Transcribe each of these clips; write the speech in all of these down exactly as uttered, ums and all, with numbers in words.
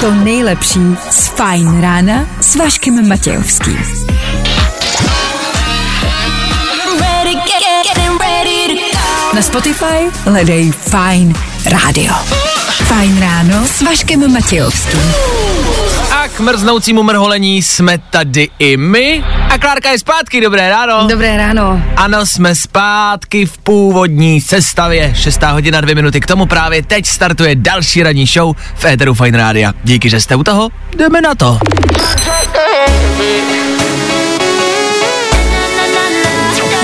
To nejlepší z Fajn rána s Vaškem Matějovským. Na Spotify hledej Fajn rádio. Fajn ráno s Vaškem Matějovským. A k mrznoucímu mrholení jsme tady i my. A Klárka je zpátky, dobré ráno. Dobré ráno. Ano, jsme zpátky v původní sestavě. šestá hodina, dvě minuty. K tomu právě teď startuje další ranní show v éteru Fajn rádia. Díky, že jste u toho. Jdeme na to.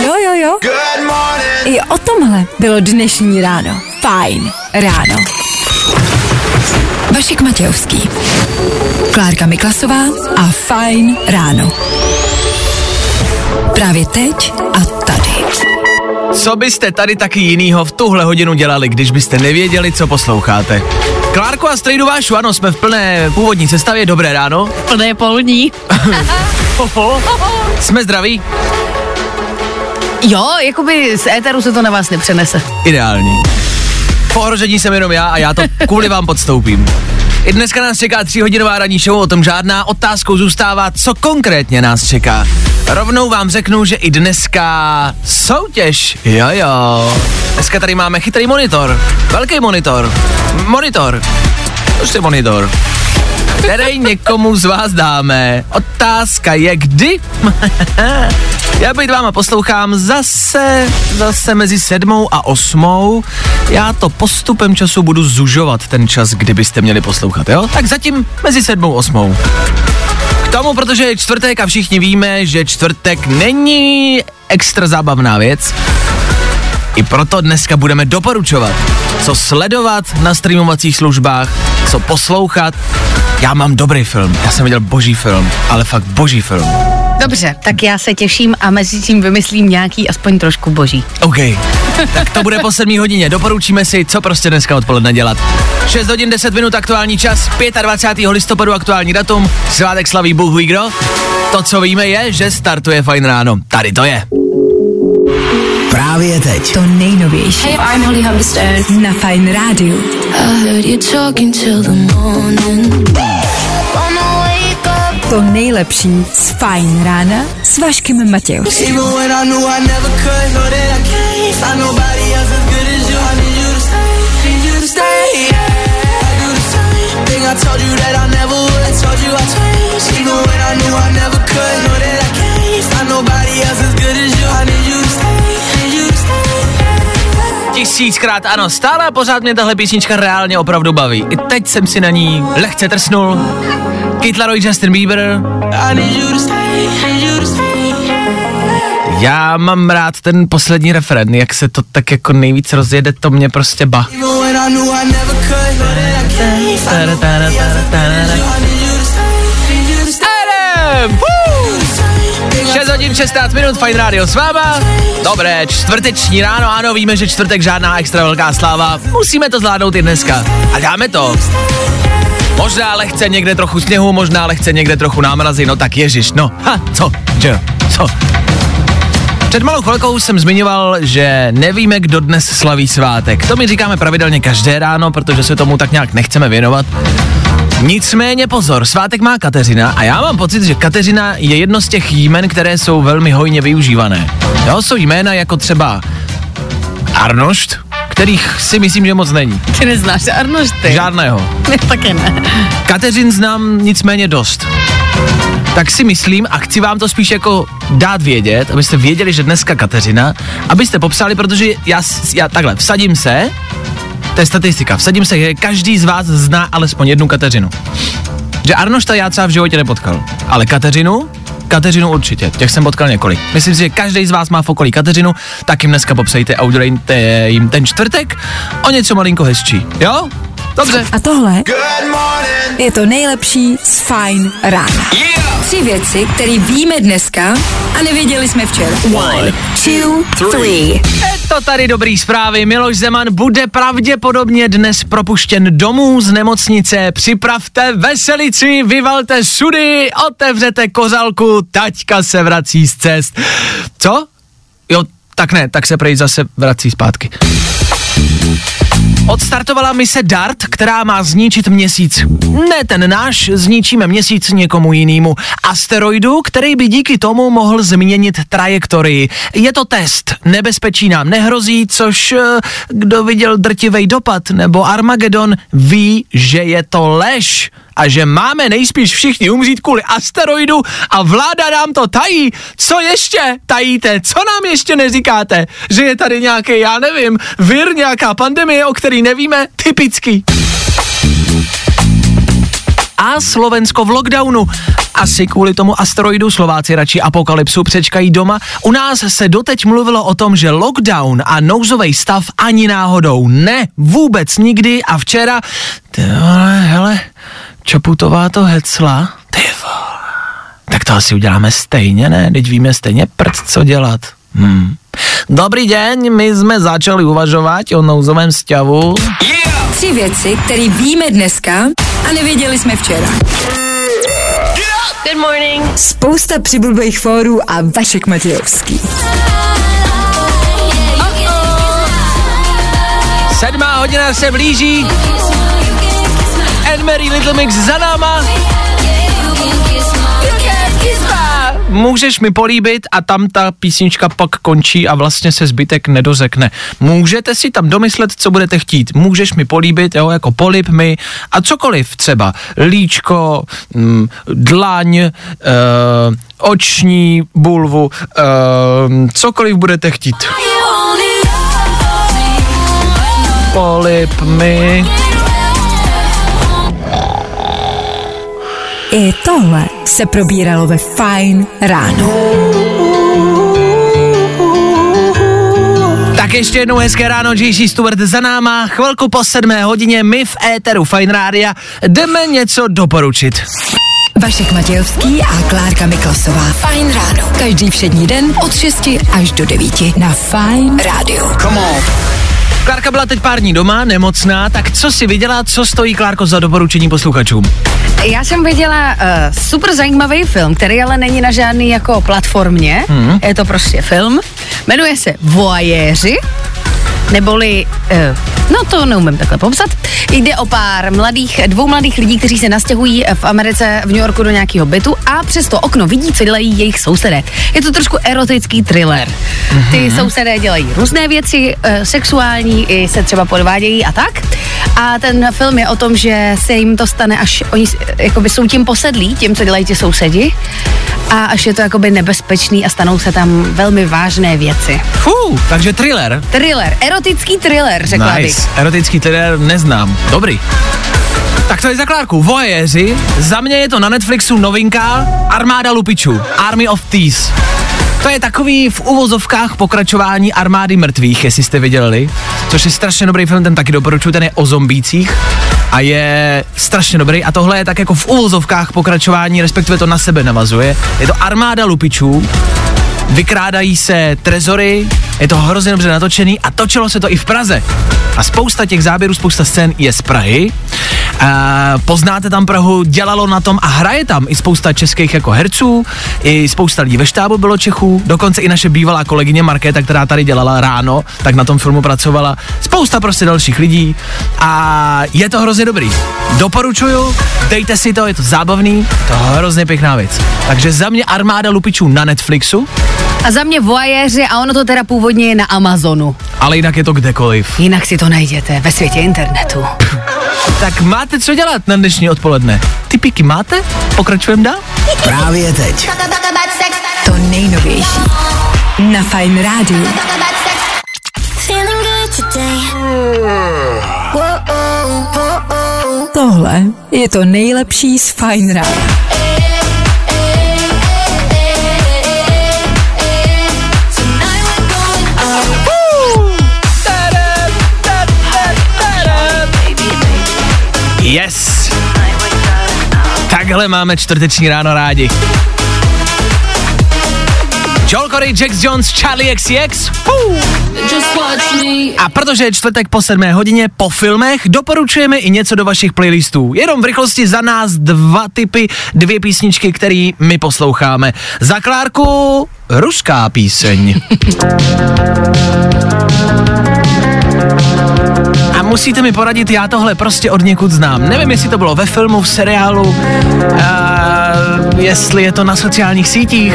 Jo, jo, jo. I o tomhle bylo dnešní ráno. Fajn ráno. Vašek Matějovský, Klárka Miklasová a Fajn ráno. Právě teď a tady. Co byste tady taky jinýho v tuhle hodinu dělali, když byste nevěděli, co posloucháte? Klárku a strejdu vášu, ano, jsme v plné původní sestavě, dobré ráno. Plné polní. Jsme zdraví? Jo, jakoby z éteru se to na vás nepřenese. Ideální. V ohrožení jsem jenom já a já to kvůli vám podstoupím. I dneska nás čeká tříhodinová ranní show, o tom žádná, otázkou zůstává, co konkrétně nás čeká. Rovnou vám řeknu, že i dneska soutěž, jojo. Dneska tady máme chytrý monitor, velký monitor, monitor, prostě monitor, který někomu z vás dáme. Otázka je kdy? Já být váma poslouchám zase, zase mezi sedmou a osmou. Já to postupem času budu zužovat ten čas, kdybyste měli poslouchat, jo? Tak zatím mezi sedmou a osmou. K tomu, protože je čtvrtek a všichni víme, že čtvrtek není extra zábavná věc. I proto dneska budeme doporučovat, co sledovat na streamovacích službách, co poslouchat. Já mám dobrý film, já jsem viděl boží film, ale fakt boží film. Dobře, tak já se těším a mezi tím vymyslím nějaký aspoň trošku boží. OK, tak to bude po sedmé hodině, doporučíme si, co prostě dneska odpoledne dělat. šest hodin, deset minut aktuální čas, dvacátého pátého listopadu aktuální datum, svátek slaví Bůh ví kdo. To, co víme, je, že startuje Fajn ráno. Tady to je. Právě teď. To nejnovější. Hey, I'm Holly Humberstone. Na Fajn rádiu. To nejlepší z Fajn rána s Vaškem Matějovským. Tisíckrát ano, stále a pořád mě tahle písnička reálně opravdu baví. I teď jsem si na ní lehce trsnul. Kate Laroi, Justin Bieber. Já mám rád ten poslední refrén, jak se to tak jako nejvíc rozjede, to mě prostě ba. šest hodin šestnáct minut, Fajn rádio s váma. Dobré čtvrteční ráno, ano, víme, že čtvrtek žádná extra velká sláva. Musíme to zvládnout i dneska. A dáme to. Možná lehce někde trochu sněhu, možná lehce někde trochu námrazy, no tak ježiš, no, ha, co, že, co. Před malou chvilkou jsem zmiňoval, že nevíme, kdo dnes slaví svátek. To my říkáme pravidelně každé ráno, protože se tomu tak nějak nechceme věnovat. Nicméně pozor, svátek má Kateřina a já mám pocit, že Kateřina je jedno z těch jmen, které jsou velmi hojně využívané. Jo, jsou jména jako třeba Arnošt, kterých si myslím, že moc není. Ty neznáš Arnošty? Žádného. Ne, taky ne. Kateřin znám nicméně dost. Tak si myslím a chci vám to spíš jako dát vědět, abyste věděli, že dneska Kateřina, abyste popsali, protože já, já takhle, vsadím se, to je statistika, vsadím se, že každý z vás zná alespoň jednu Kateřinu. Že Arnošta já třeba v životě nepotkal, ale Kateřinu, Kateřinu určitě, těch jsem potkal několik. Myslím si, že každý z vás má v okolí Kateřinu, tak jim dneska popřejte a udělejte jim ten čtvrtek o něco malinko hezčí, jo? Dobře. A tohle je to nejlepší z Fajn rána. Yeah. Tři věci, které víme dneska a nevěděli jsme včera. One, two, three. Je to tady dobrý zprávy. Miloš Zeman bude pravděpodobně dnes propuštěn domů z nemocnice. Připravte veselici, vyvalte sudy, otevřete kořálku, taťka se vrací z cest. Co? Jo, tak ne, tak se prej zase vrací zpátky. Odstartovala mise DART, která má zničit měsíc. Ne ten náš, zničíme měsíc někomu jinému. Asteroidu, který by díky tomu mohl změnit trajektorii. Je to test, nebezpečí nám nehrozí, což kdo viděl drtivej dopad nebo Armagedon, ví, že je to lež. A že máme nejspíš všichni umřít kvůli asteroidu a vláda nám to tají. Co ještě tajíte? Co nám ještě neříkáte? Že je tady nějaký, já nevím, vir, nějaká pandemie, o který nevíme, typický. A Slovensko v lockdownu. Asi kvůli tomu asteroidu Slováci radši apokalypsu přečkají doma. U nás se doteď mluvilo o tom, že lockdown a nouzový stav ani náhodou. Ne, vůbec nikdy a včera... Ty vole, hele... Čaputová to hecla. Ty vole. Tak to asi uděláme stejně, ne? Teď víme stejně prd, co dělat. Hmm. Dobrý den, my jsme začali uvažovat o nouzovém stavu. Yeah! Tři věci, které víme dneska a nevěděli jsme včera. Yeah! Good morning. Spousta přibulbých fórů a Vašek Matějovský. Oh-oh. Sedmá hodina se blíží. Mary Little Mix za náma. Můžeš mi políbit a tam ta písnička pak končí a vlastně se zbytek nedozekne. Můžete si tam domyslet, co budete chtít. Můžeš mi políbit, jo, jako polib mi a cokoliv třeba. Líčko, m, dlaň, e, oční bulvu, e, cokoliv budete chtít. Polib mi... I tohle se probíralo ve Fajn ráno. Tak ještě jednou hezké ráno, J C. Stewart za náma. Chvilku po sedmé hodině my v éteru Fajn rádia jdeme něco doporučit. Vašek Matějovský a Klárka Miklasová. Fajn ráno. Každý všední den od šesti až do devíti na Fajn rádiu. Come on. Klárka byla teď pár dní doma, nemocná, tak co si viděla, co stojí, Klárko, za doporučení posluchačům? Já jsem viděla uh, super zajímavý film, který ale není na žádný jako platformě, hmm. je to prostě film, jmenuje se Voajéři, neboli, uh, no to neumím takhle popsat, jde o pár mladých, dvou mladých lidí, kteří se nastěhují v Americe, v New Yorku do nějakého bytu a přes to okno vidí, co dělají jejich sousedé. Je to trošku erotický thriller. Mm-hmm. Ty sousedé dělají různé věci, uh, sexuální, i se třeba podvádějí a tak. A ten film je o tom, že se jim to stane, až oni jakoby jsou tím posedlí, tím, co dělají ti sousedi. A až je to jakoby nebezpečný a stanou se tam velmi vážné věci. Fů, takže thriller. Thriller, erotický thriller, řekla nice. bych. Erotický thriller neznám. Dobrý. Tak to je za Klárku. Voajéři. Za mě je to na Netflixu novinka Armáda Lupičů. Army of Thieves. To je takový v uvozovkách pokračování Armády mrtvých, jestli jste viděli, což je strašně dobrý film, ten taky doporučuji, ten je o zombících a je strašně dobrý a tohle je tak jako v uvozovkách pokračování, respektive to na sebe navazuje. Je to Armáda lupičů, vykrádají se trezory, je to hrozně dobře natočený a točilo se to i v Praze. A spousta těch záběrů, spousta scén je z Prahy. A poznáte tam Prahu, dělalo na tom a hraje tam i spousta českých jako herců, i spousta lidí ve štábu bylo Čechů, dokonce i naše bývalá kolegyně Markéta, která tady dělala ráno, tak na tom filmu pracovala, spousta prostě dalších lidí a je to hrozně dobrý. Doporučuju, dejte si to, je to zábavný, to hrozně pěkná věc. Takže za mě Armáda lupičů na Netflixu. A za mě Voajéři a ono to teda původně je na Amazonu. Ale jinak je to kdekoliv. Jinak si to najděte ve světě internetu. Tak máte co dělat na dnešní odpoledne? Typiky máte? Pokračujeme dál? Právě teď. To nejnovější. Na Fajn rádiu. Tohle je to nejlepší z Fajn rádia. Yes! Takhle máme čtvrteční ráno rádi. Joel Corey, Jax Jones, Charlie X C X. Woo! A protože je čtvrtek po sedmé hodině, po filmech, doporučujeme i něco do vašich playlistů. Jenom v rychlosti za nás dva tipy, dvě písničky, které my posloucháme. Za Klárku, ruská píseň. musíte mi poradit, já tohle prostě od někud znám. Nevím, jestli to bylo ve filmu, v seriálu, a jestli je to na sociálních sítích,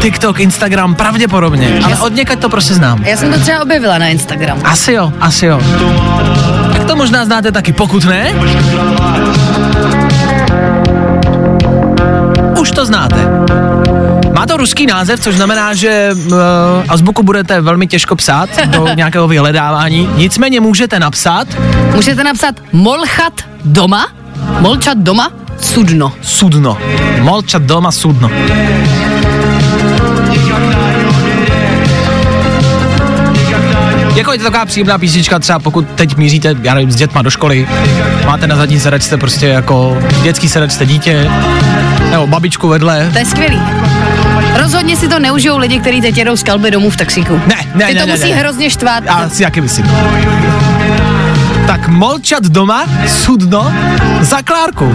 TikTok, Instagram, pravděpodobně, ale od někud to prostě znám. Já jsem to třeba objevila na Instagramu. Asi jo, asi jo. Tak to možná znáte taky, pokud ne... Už to znáte. Má to ruský název, což znamená, že uh, azbuku budete velmi těžko psát do nějakého vyhledávání. Nicméně můžete napsat... Můžete napsat Molchat Doma, Molchat Doma, Sudno. Sudno. Molchat Doma, Sudno. Jako je to taková příjemná písnička, třeba pokud teď míříte, já nevím, s dětma do školy, máte na zadní sedačce prostě jako dětský sedačce dítě, nebo babičku vedle. To je skvělý. Rozhodně si to neužijou lidi, kteří teď jedou z Kalby domů v taxíku. Ne, ne, Ty ne, to ne, musí ne, hrozně štvat. Já si jaký myslím. Tak Molchat Doma, Sudno, za Klárku.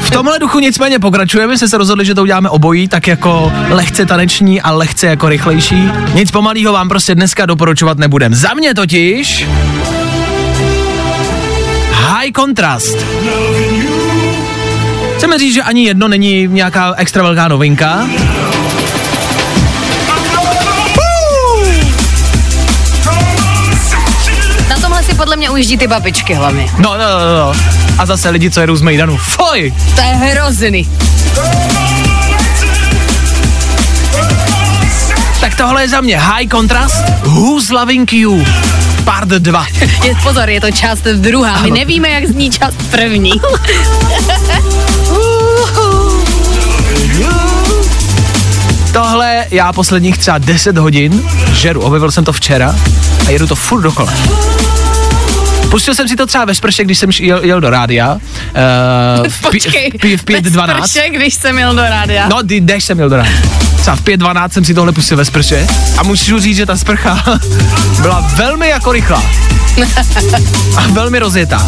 V tomhle duchu nicméně pokračujeme, jsme se rozhodli, že to uděláme obojí, tak jako lehce taneční a lehce jako rychlejší. Nic pomalýho vám prostě dneska doporučovat nebudem. Za mě totiž... High Contrast. Chceme říct, že ani jedno není nějaká extra velká novinka. Podle mě ujíždí ty babičky hlavně. No, no, no, no. A zase lidi, co jedou z Mejdanu. Fuj! To je hrozný. Tak tohle je za mě High Contrast, Who's Loving You, part dva. Je, pozor, je to část druhá. Ano. My nevíme, jak zní část první. Tohle já posledních třeba deset hodin žeru. Objevil jsem to včera a jedu to furt dokola. Pustil jsem si to třeba ve sprše, když jsem jel, jel do rádia. Uh, Počkej, v, v, v pět dvanáct. Ve sprše, když jsem jel do rádia. No, když jsem jel do rádia. Třeba v pět dvanáct jsem si tohle pustil ve sprše a musím říct, že ta sprcha byla velmi jako rychlá. A velmi rozjetá.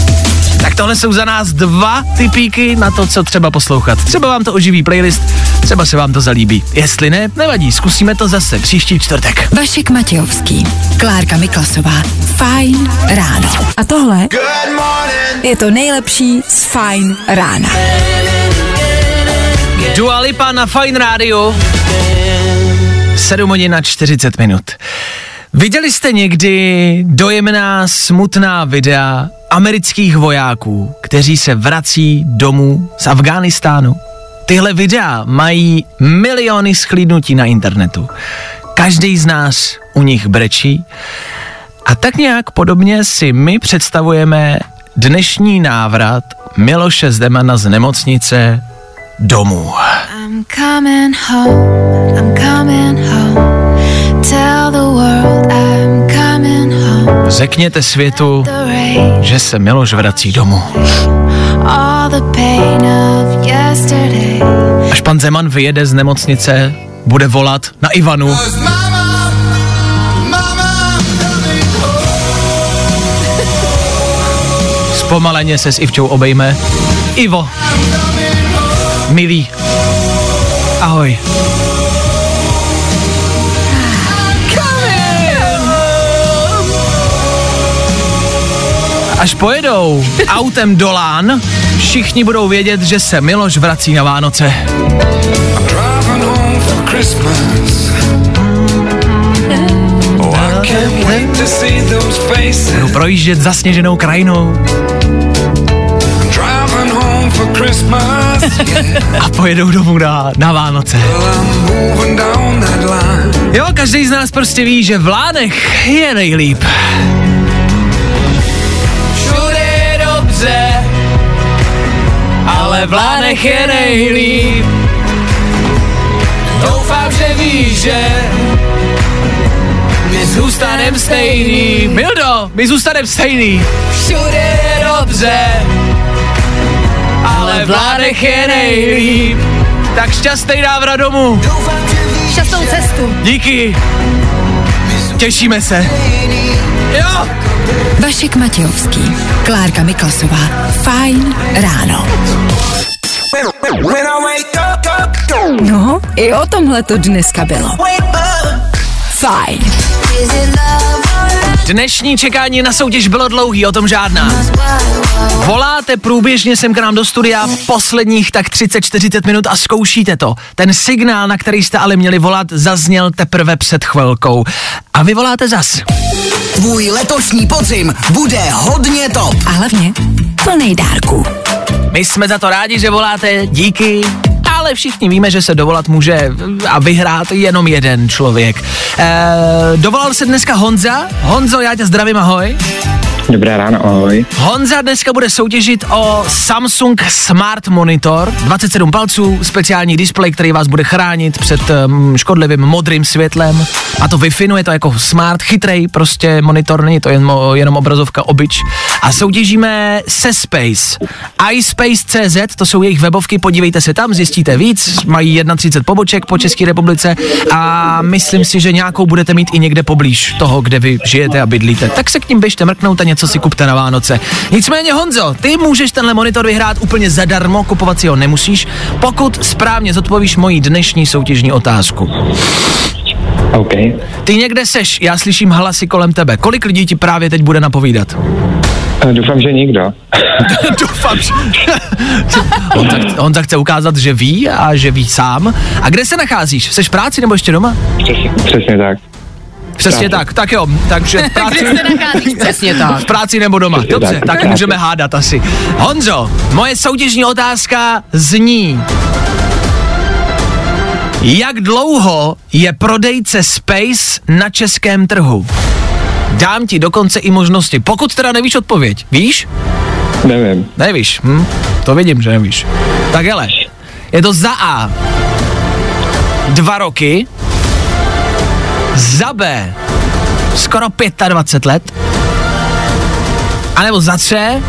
Tak tohle jsou za nás dva tipíky na to, co třeba poslouchat. Třeba vám to oživí playlist, třeba se vám to zalíbí. Jestli ne, nevadí, zkusíme to zase příští čtvrtek. Vašek Matějovský, Klárka Miklasová, Fajn ráno. A tohle je to nejlepší z Fajn rána. Dua Lipa na Fajn rádiu. sedm hodin a čtyřicet minut. Viděli jste někdy dojemná, smutná videa amerických vojáků, kteří se vrací domů z Afghánistánu? Tyhle videa mají miliony shlédnutí na internetu. Každý z nás u nich brečí. A tak nějak podobně si my představujeme dnešní návrat Miloše Zemana z nemocnice domů. I'm coming home, I'm coming home. Tell the world I'm coming home. Řekněte světu, že se Miloš vrací domů. Až pan Zeman vyjede z nemocnice, bude volat na Ivanu. Zpomaleně se s Ivčou obejme. Ivo, milý, ahoj. Až pojedou autem do Lán, všichni budou vědět, že se Miloš vrací na Vánoce. Budou projíždět zasněženou krajinou. A pojedou domů na, na Vánoce. Jo, každý z nás prostě ví, že v Lánech je nejlíp. Ale v Lánech je nejlíp. Doufám, že víš, že my zůstanem stejný. Mildo, my zůstanem stejný. Všude je dobře, ale v Lánech je nejlíp. Tak šťastný návrat domů. Šťastnou cestu. Díky. Těšíme se. Jo. Vašek Matějovský, Klárka Miklasová, Fajn ráno. No, i o tomhle to dneska bylo. Fajn. Dnešní čekání na soutěž bylo dlouhý, o tom žádná. Voláte průběžně sem k nám do studia posledních tak třicet čtyřicet minut a zkoušíte to. Ten signál, na který jste ale měli volat, zazněl teprve před chvilkou. A vy voláte zas. Tvůj letošní podzim bude hodně top. A hlavně plný dárků. My jsme za to rádi, že voláte, díky. Ale všichni víme, že se dovolat může a vyhrát jenom jeden člověk. E, dovolal se dneska Honza. Honzo, já tě zdravím, ahoj. Dobré ráno, ahoj. Honza dneska bude soutěžit o Samsung Smart Monitor, dvacet sedm palců, speciální displej, který vás bude chránit před um, škodlivým modrým světlem. A to Wi-Fi, je to jako smart, chytrej prostě monitor, není to jen, jenom obrazovka, obyč. A soutěžíme se Space. i Space tečka cé zet, to jsou jejich webovky, podívejte se tam, zjistíte víc, mají třicet jedna poboček po České republice a myslím si, že nějakou budete mít i někde poblíž toho, kde vy žijete a bydlíte. Tak se k ním běžte mrknout a něco si kupte na Vánoce. Nicméně Honzo, ty můžeš tenhle monitor vyhrát úplně zadarmo, kupovat si ho nemusíš, pokud správně zodpovíš moji dnešní soutěžní otázku. OK. Ty někde seš, já slyším hlasy kolem tebe. Kolik lidí ti právě teď bude napovídat? Doufám, že nikdo. Doufám, že... Honza, Honza chce ukázat, že ví a že ví sám. A kde se nacházíš? Seš v práci nebo ještě doma? Přesně, přesně tak. Přesně práci. tak, tak jo, takže v práci, přesně tak. V práci nebo doma, přesně dobře, tak, tak můžeme hádat asi. Honzo, moje soutěžní otázka zní, jak dlouho je prodejce Space na českém trhu? Dám ti dokonce i možnosti, pokud teda nevíš odpověď, víš? Nevím. Nevíš, hm? To vidím, že nevíš. Tak hele, je to za A dva roky, za B skoro dvacet pět let, anebo za C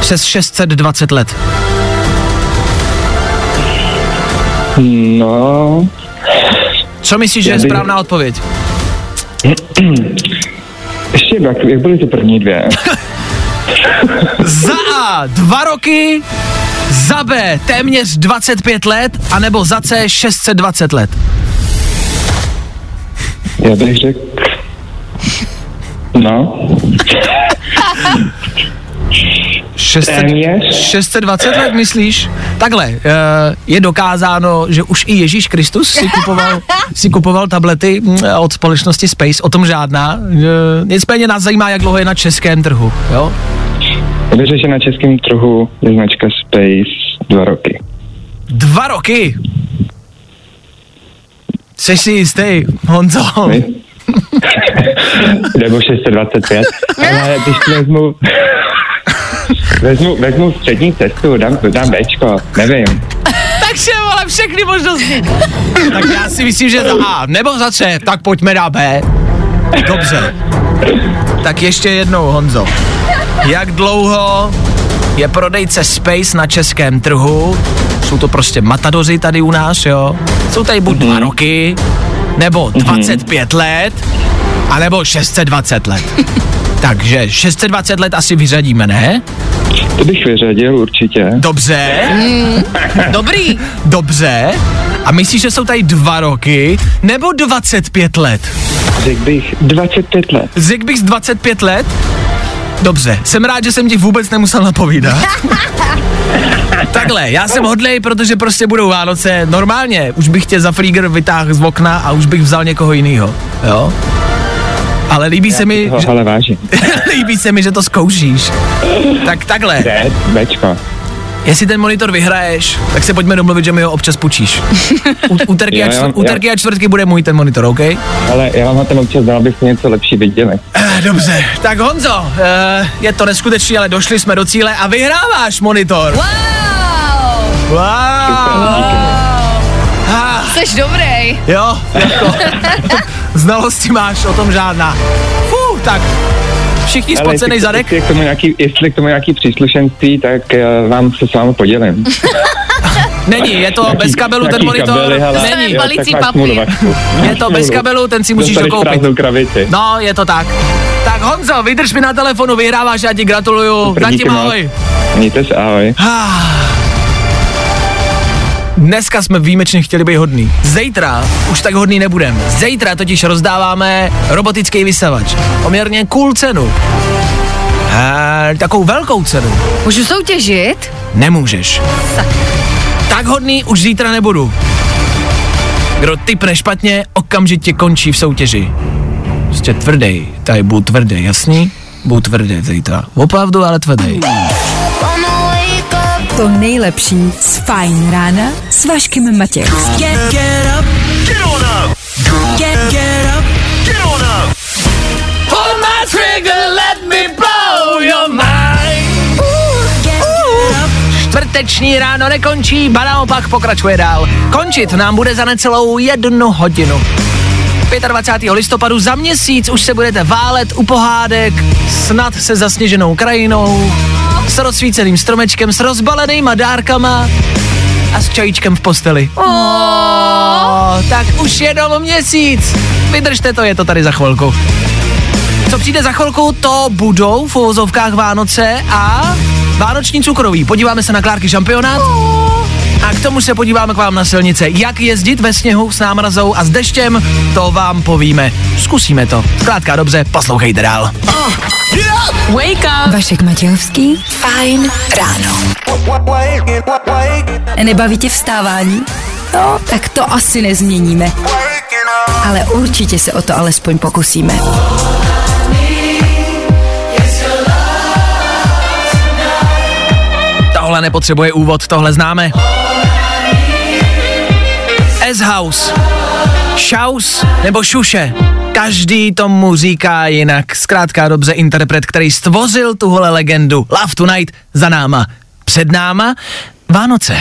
přes šest set dvacet let. No. Co myslíš, že je správná by... odpověď? Ještě, jak, jak byly ty první dvě? Za A dva roky, za B téměř dvacet pět let, anebo za C šest set dvacet let. Já bych řekl... No. šest set dvacet let, myslíš? Takhle, je dokázáno, že už i Ježíš Kristus si kupoval, si kupoval tablety od společnosti Space, o tom žádná. Nicméně nás zajímá, jak dlouho je na českém trhu, jo? Věřím, že na českém trhu je značka Space dva roky. Dva roky? Jseš si jistý, Honzo? Ne? Nebo šest set dvacet pět, ale když vezmu, vezmu, vezmu střední cestu, dám, dám Bčko, nevím. Takže, vole, všechny možnosti. Tak já si myslím, že za A, nebo za C, tak pojďme na B. Dobře. Tak ještě jednou, Honzo. Jak dlouho je prodejce Space na českém trhu? Jsou to prostě matadoři tady u nás, jo? Jsou tady buď dva roky, nebo dvacet pět let, anebo šest set dvacet let. Takže šest set dvacet let asi vyřadíme, ne? To bych vyřadil určitě. Dobře. Mm. Dobrý. Dobře. A myslíš, že jsou tady dva roky, nebo dvacet pět let? Řekl bych dvacet pět let. Řekl bych dvacet pět let? Dobře, jsem rád, že jsem ti vůbec nemusel napovídat. Takhle, já jsem hodlej, protože prostě budou Vánoce. Normálně už bych tě za flíger vytáhl z okna a už bych vzal někoho jinýho, jo? Ale líbí já se mi, toho, že... ale vážím. Líbí se mi, že to zkoušíš. Tak takhle. Bečko. Jestli ten monitor vyhraješ, tak se pojďme domluvit, že mi ho občas půjčíš. Úterky a, čtvr- já... a čtvrtky bude můj ten monitor, OK? Ale já vám na ten občas dal, abych něco lepší viděli. Eh, dobře, tak Honzo, eh, je to neskutečný, ale došli jsme do cíle a vyhráváš monitor. Wow! Wow! wow. Ah. Jseš dobrý. Jo, jako. Znalosti máš, o tom žádná. Fuh, tak... Všichni spocený zadek. Jestli k tomu nějaký, jestli k tomu nějaký příslušenství, tak uh, vám se s vámi podělím. Není, je to jaký, bez kabelu ten monitor. Kabely, hele, není, jo, balící papír. Je to bez kabelu, ten si můžeš dokoupit. No, je to tak. Tak Honzo, vydrž mi na telefonu, vyhráváš, já ti gratuluju. Zatím ahoj. Mějte se, ahoj. Dneska jsme výjimečně chtěli být hodný. Zítra už tak hodný nebudem. Zítra totiž rozdáváme robotický vysavač. Poměrně cool cenu. A takovou velkou cenu. Můžu soutěžit? Nemůžeš. Tak. Tak hodný už zítra nebudu. Kdo tipne špatně, okamžitě končí v soutěži. Prostě tvrdý. Tady budu tvrdý, jasný? Budu tvrdý zítra. Opravdu, ale tvrdý. To nejlepší z Fajn rána s Vaškem Matějovským. Get, get up, get on up. Get, get up, get on up. Pull my trigger, let me blow your mind. Uh, get, uh. Get up. Čtvrteční ráno nekončí, ba naopak pokračuje dál. Končit nám bude za necelou jednu hodinu. dvacátého pátého listopadu za měsíc už se budete válet u pohádek, snad se zasněženou krajinou, s rozsvíceným stromečkem, s rozbalenýma dárkama a s čajíčkem v posteli. Oh, tak už jenom měsíc. Vydržte to, je to tady za chvilku. Co přijde za chvilku, to budou v uvozovkách Vánoce a vánoční cukroví. Podíváme se na Klárky šampionát. A k tomu se podíváme k vám na silnice. Jak jezdit ve sněhu, s námrazou a s deštěm, to vám povíme. Zkusíme to. Zkrátka dobře, poslouchejte dál. Uh, yeah. Wake up. Vašek Matějovský. Fajn ráno. Nebaví tě vstávání? No, tak to asi nezměníme. Ale určitě se o to alespoň pokusíme. Tohle nepotřebuje úvod, tohle známe. S-House, Šaus nebo Šuše. Každý tomu říká jinak. Zkrátka dobře, interpret, který stvořil tuhle legendu. Love Tonight za náma. Před náma Vánoce.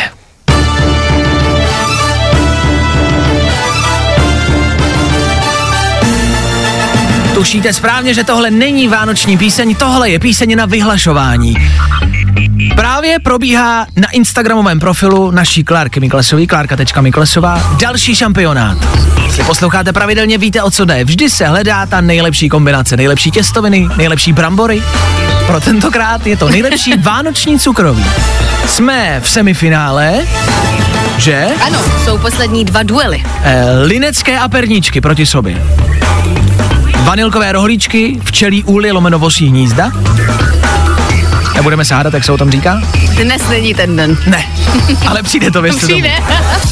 Tušíte správně, že tohle není vánoční píseň, tohle je píseň na vyhlašování. Právě probíhá na instagramovém profilu naší Klárky Miklasové, klárka tečka miklasová, další šampionát. Jestli posloucháte pravidelně, víte, o co jde. Vždy se hledá ta nejlepší kombinace, nejlepší těstoviny, nejlepší brambory. Pro tentokrát je to nejlepší vánoční cukroví. Jsme v semifinále, že? Ano, jsou poslední dva duely. Eh, linecké a perničky proti sobě. Vanilkové rohlíčky, včelí úly, lomeno vosí hnízda. Nebudeme se hádat, jak se o tom říká? Dnes není ten den. Ne, ale přijde to, věřte tomu.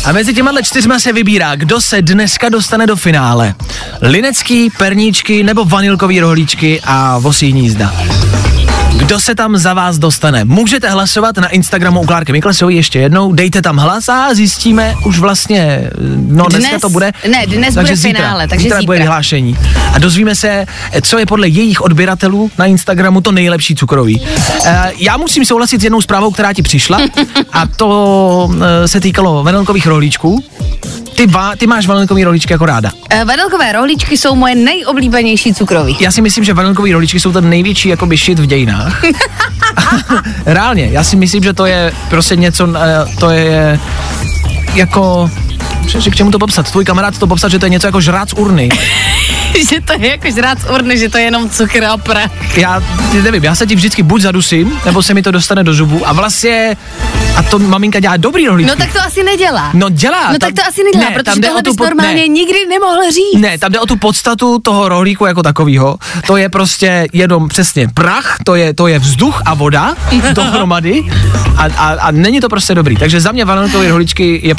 A mezi těmahle čtyřma se vybírá, kdo se dneska dostane do finále. Linecký, perníčky nebo vanilkový rohlíčky a vosí hnízda. Kdo se tam za vás dostane? Můžete hlasovat na Instagramu u Klárky Miklasové ještě jednou, dejte tam hlas a zjistíme už vlastně, no dnes, dneska to bude. Ne, dnes takže bude zítra, finále, takže zítra, zítra bude vyhlášení. A dozvíme se, co je podle jejich odběratelů na Instagramu to nejlepší cukroví. E, já musím souhlasit s jednou zprávou, která ti přišla, a to e, se týkalo vanilkových rohlíčků. Ty, ba, ty máš vanilkový rohlíčky jako ráda. E, vanilkové rohlíčky jsou moje nejoblíbenější cukroví. Já si myslím, že vanilkový rohlíčky jsou ten největší jakoby shit v dějinách. Reálně, já si myslím, že to je prostě něco, to je jako, k čemu to popsat? Tvůj kamarád to popsat, že to je něco jako žrát z urny. Že to je jako žrát z urny, že to je jenom cukr a prach. Já nevím, já se ti vždycky buď zadusím, nebo se mi to dostane do zubů a vlastně, a to maminka dělá dobrý rohlíčky. No tak to asi nedělá. No dělá. No tam, tak to asi nedělá, ne, protože tohle bys po, normálně ne, nikdy nemohl říct. Ne, tam jde o tu podstatu toho rohlíku jako takovýho. To je prostě jenom přesně prach, to je, to je vzduch a voda dohromady a, a, a není to prostě dobrý. Takže za mě vanilkové rohlíčky j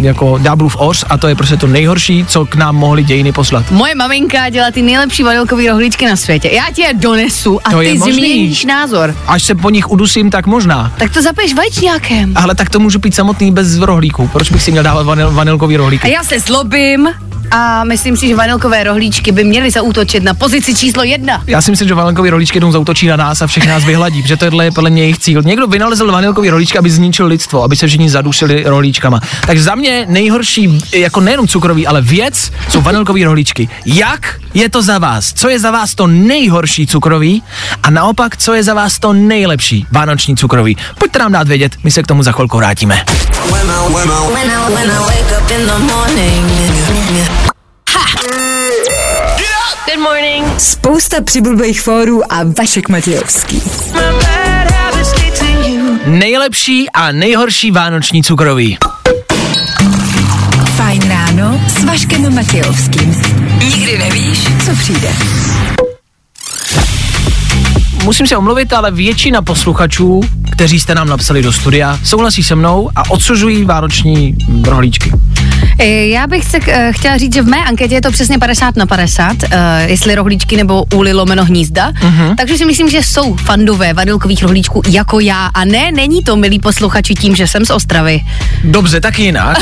jako dáblův oř a to je prostě to nejhorší, co k nám mohly dějiny poslat. Moje maminka dělá ty nejlepší vanilkový rohlíčky na světě. Já ti je donesu a to ty změníš názor. Až se po nich udusím, tak možná. Tak to zapiješ vaječňákem. Ale tak to můžu pít samotný bez rohlíku. Proč bych si měl dávat vanil, vanilkový rohlíky? A já se zlobím a myslím si, že vanilkové rohlíčky by měly zaútočit na pozici číslo jedna. Já si myslím, že vanilkové rohlíčky jednou zaútočí na nás a všechny nás vyhladí, protože tohle je podle mě jejich cíl. Někdo vynalezl vanilkový rohlíčky, aby zničil lidstvo, aby se všichni zadušili rohlíčkama. Takže za mě nejhorší, jako nejenom cukroví, ale věc, jsou vanilkový rohlíčky. Jak je to za vás? Co je za vás to nejhorší cukroví? A naopak, co je za vás to nejlepší vánoční cukroví? Pojďte nám dát vědět, my se k tomu za chvilku vrátíme. Good morning. Spousta přibulbých fórů a Vašek Matějovský. nejlepší a nejhorší vánoční cukroví. Fajn ráno s Vaškem Matějovským. Nikdy nevíš, co přijde. Musím se omluvit, ale většina posluchačů, kteří jste nám napsali do studia, souhlasí se mnou a odsužují vánoční rohlíčky. Já bych se k, chtěla říct, že v mé anketě je to přesně padesát na padesát, uh, jestli rohlíčky nebo úly lomeno hnízda, uh-huh. takže si myslím, že jsou fandové vanilkových rohlíčků jako já. A ne, není to, milí posluchači, tím, že jsem z Ostravy. Dobře, tak jinak.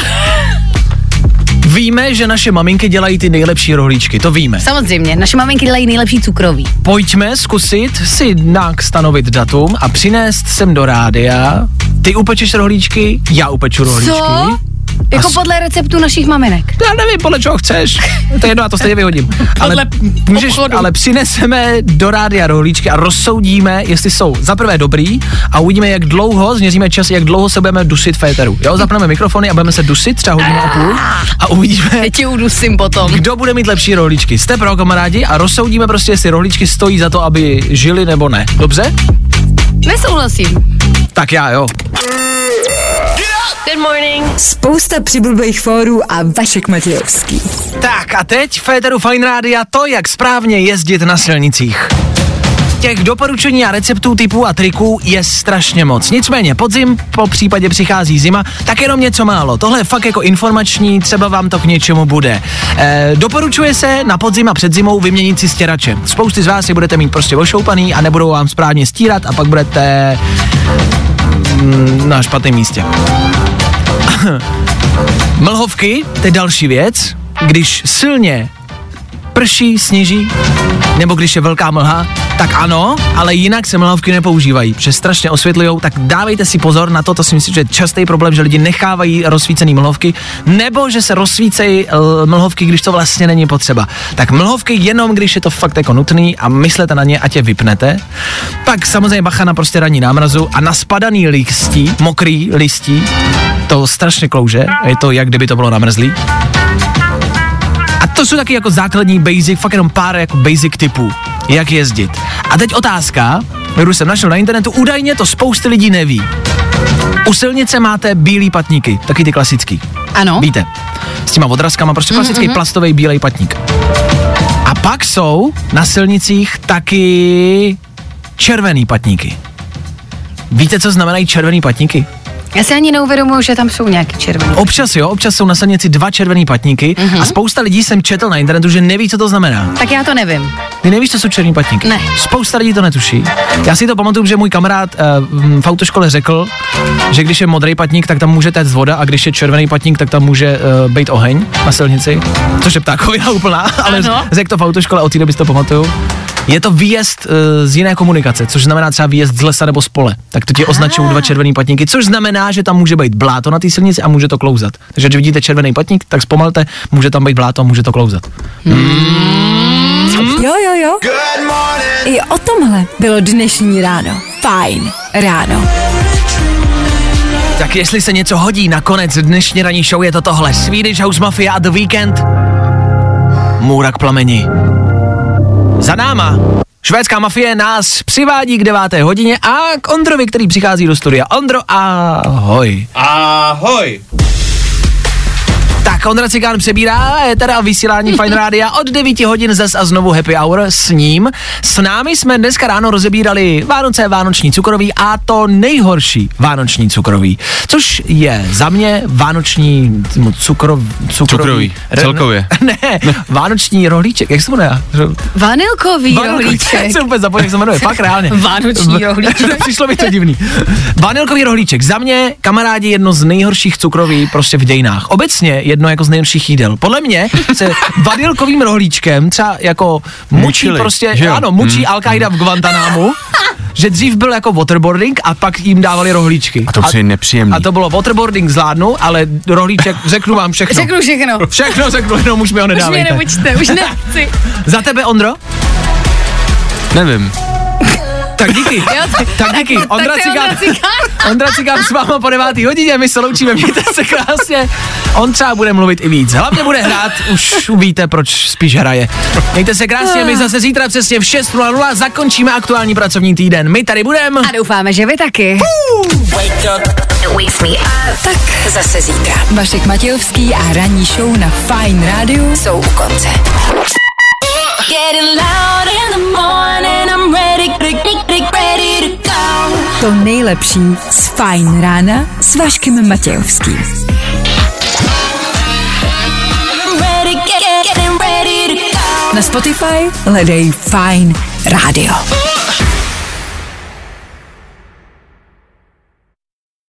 Víme, že naše maminky dělají ty nejlepší rohlíčky, to víme. Samozřejmě, naše maminky dělají nejlepší cukroví. Pojďme zkusit si nějak stanovit datum a přinést sem do rádia. Ty upečeš rohlíčky, já upeču rohlíčky. Co? Jako s... podle receptu našich maminek. Já nevím, podle čeho chceš. To je jedno, já to stejně vyhodím. Ale, můžeš, ale přineseme do rádia rohlíčky a rozsoudíme, jestli jsou za prvé dobrý a uvidíme, jak dlouho, změříme čas, jak dlouho se budeme dusit v éteru. Jo, zapneme mikrofony a budeme se dusit třeba hodinu a půl a uvidíme, potom. Kdo bude mít lepší rohlíčky. Jste pro, kamarádi, a rozsoudíme prostě, jestli rohlíčky stojí za to, aby žili nebo ne. Dobře? Nesouhlasím. Tak já jo. Good morning. Spousta přibulbých fórů a Vašek Matějovský. Tak a teď Féteru Fajn Rádia to, jak správně jezdit na silnicích. Těch doporučení a receptů, typů a triků je strašně moc. Nicméně podzim, po případě přichází zima, tak jenom něco málo. Tohle je fakt jako informační, třeba vám to k něčemu bude. E, doporučuje se na podzim a před zimou vyměnit si stěrače. Spousty z vás je budete mít prostě ošoupaný a nebudou vám správně stírat a pak budete na špatném místě. Mlhovky, to je další věc, když silně prší, sněží, nebo když je velká mlha, tak ano, ale jinak se mlhovky nepoužívají, protože strašně osvětlujou, tak dávejte si pozor na to, to si myslím, že je častý problém, že lidi nechávají rozsvícený mlhovky, nebo že se rozsvícejí mlhovky, když to vlastně není potřeba. Tak mlhovky jenom, když je to fakt jako nutný a myslete na ně, ať je vypnete. Pak samozřejmě bacha na prostě ranní námrazu a na spadaný listí, mokrý listí, to strašně klouže, je to, jak kdyby to bylo namrzlý. A to jsou taky jako základní basic, fakt jenom pár jako basic typů, jak jezdit. A teď otázka, kterou jsem našel na internetu, údajně to spousty lidí neví. U silnice máte bílý patníky, taky ty klasický. Ano. Víte, s těma odrazkama, prostě klasický mm-hmm. plastový bílej patník. A pak jsou na silnicích taky červený patníky. Víte, co znamenají červený patníky? Já si ani neuvědomuji, že tam jsou nějaký červený. Občas jo, občas jsou na silnici dva červený patníky mm-hmm. a spousta lidí jsem četl na internetu, že neví, co to znamená. Tak já to nevím. Ty nevíš, co jsou červený patníky? Ne. Spousta lidí to netuší. Já si to pamatuju, že můj kamarád uh, v autoškole řekl, že když je modrý patník, tak tam může téct voda a když je červený patník, tak tam může uh, být oheň na silnici, což je ptákovina úplná, ale řekl to v autoškole, od té doby si to pamatuju. Je to výjezd uh, z jiné komunikace, což znamená třeba výjezd z lesa nebo z pole. Tak to ti označují dva červený patníky, což znamená, že tam může být bláto na té silnici a může to klouzat. Takže když vidíte červený patník, tak zpomalte, může tam být bláto a může to klouzat. Mm. Jo, jo, jo. I o tomhle bylo dnešní ráno. Fajn ráno. Tak jestli se něco hodí na konec dnešní ranní show, je to tohle. Swedish House Mafia a The Weekend. Můrak plamení. Za náma. Švédská mafie nás přivádí k deváté hodině a k Ondrovi, který přichází do studia. Ondro, ahoj. Ahoj. Tak Ondra Cikán přebírá teda vysílání Fajn Rádia od devět hodin zas a znovu happy hour s ním. S námi jsme dneska ráno rozebírali Vánoce, vánoční cukroví a to nejhorší vánoční cukroví, což je za mě vánoční cukrov, cukroví. Cukroví, celkově. Ne, vánoční rohlíček, jak se jmenuje? Vanilkový rohlíček. Já se úplně zapomněl, jak se jmenuje, fakt reálně. Vánoční rohlíček. Přišlo mi to divný. Vanilkový rohlíček, za mě, kamarádi, jedno z nejhorších cukroví prostě v dějinách. Obecně je jedno jako z nejlepších jídel. Podle mě se vanilkovým rohlíčkem třeba jako mučí prostě, že? Ano, mučí mm. Al-Qaida v Guantanámu, že dřív byl jako waterboarding a pak jim dávali rohlíčky. A to je nepříjemný. A to bylo waterboarding zvládnu, ale rohlíček, řeknu vám všechno. Řeknu všechno. Všechno řeknu, jenom už mi ho nedávejte. Už mě nebuďte, už nechci. Za tebe, Ondro? Nevím. Tak díky. Tak díky. Ondra Cikán. Ondra Cikán s váma po devátý hodině, my se loučíme, mějte se krásně. On třeba bude mluvit i víc. Hlavně bude hrát, už uvidíte, proč spíš hraje. Mějte se krásně, my zase zítra přesně v šest hodin zakončíme aktuální pracovní týden. My tady budeme. A doufáme, že vy taky. Tak zase zítra. Vašek Matějovský a ranní show na Fajn Rádiu jsou u konce. To nejlepší z Fajn rána s Vaškem Matějovským. Na Spotify hledej Fajn Rádio.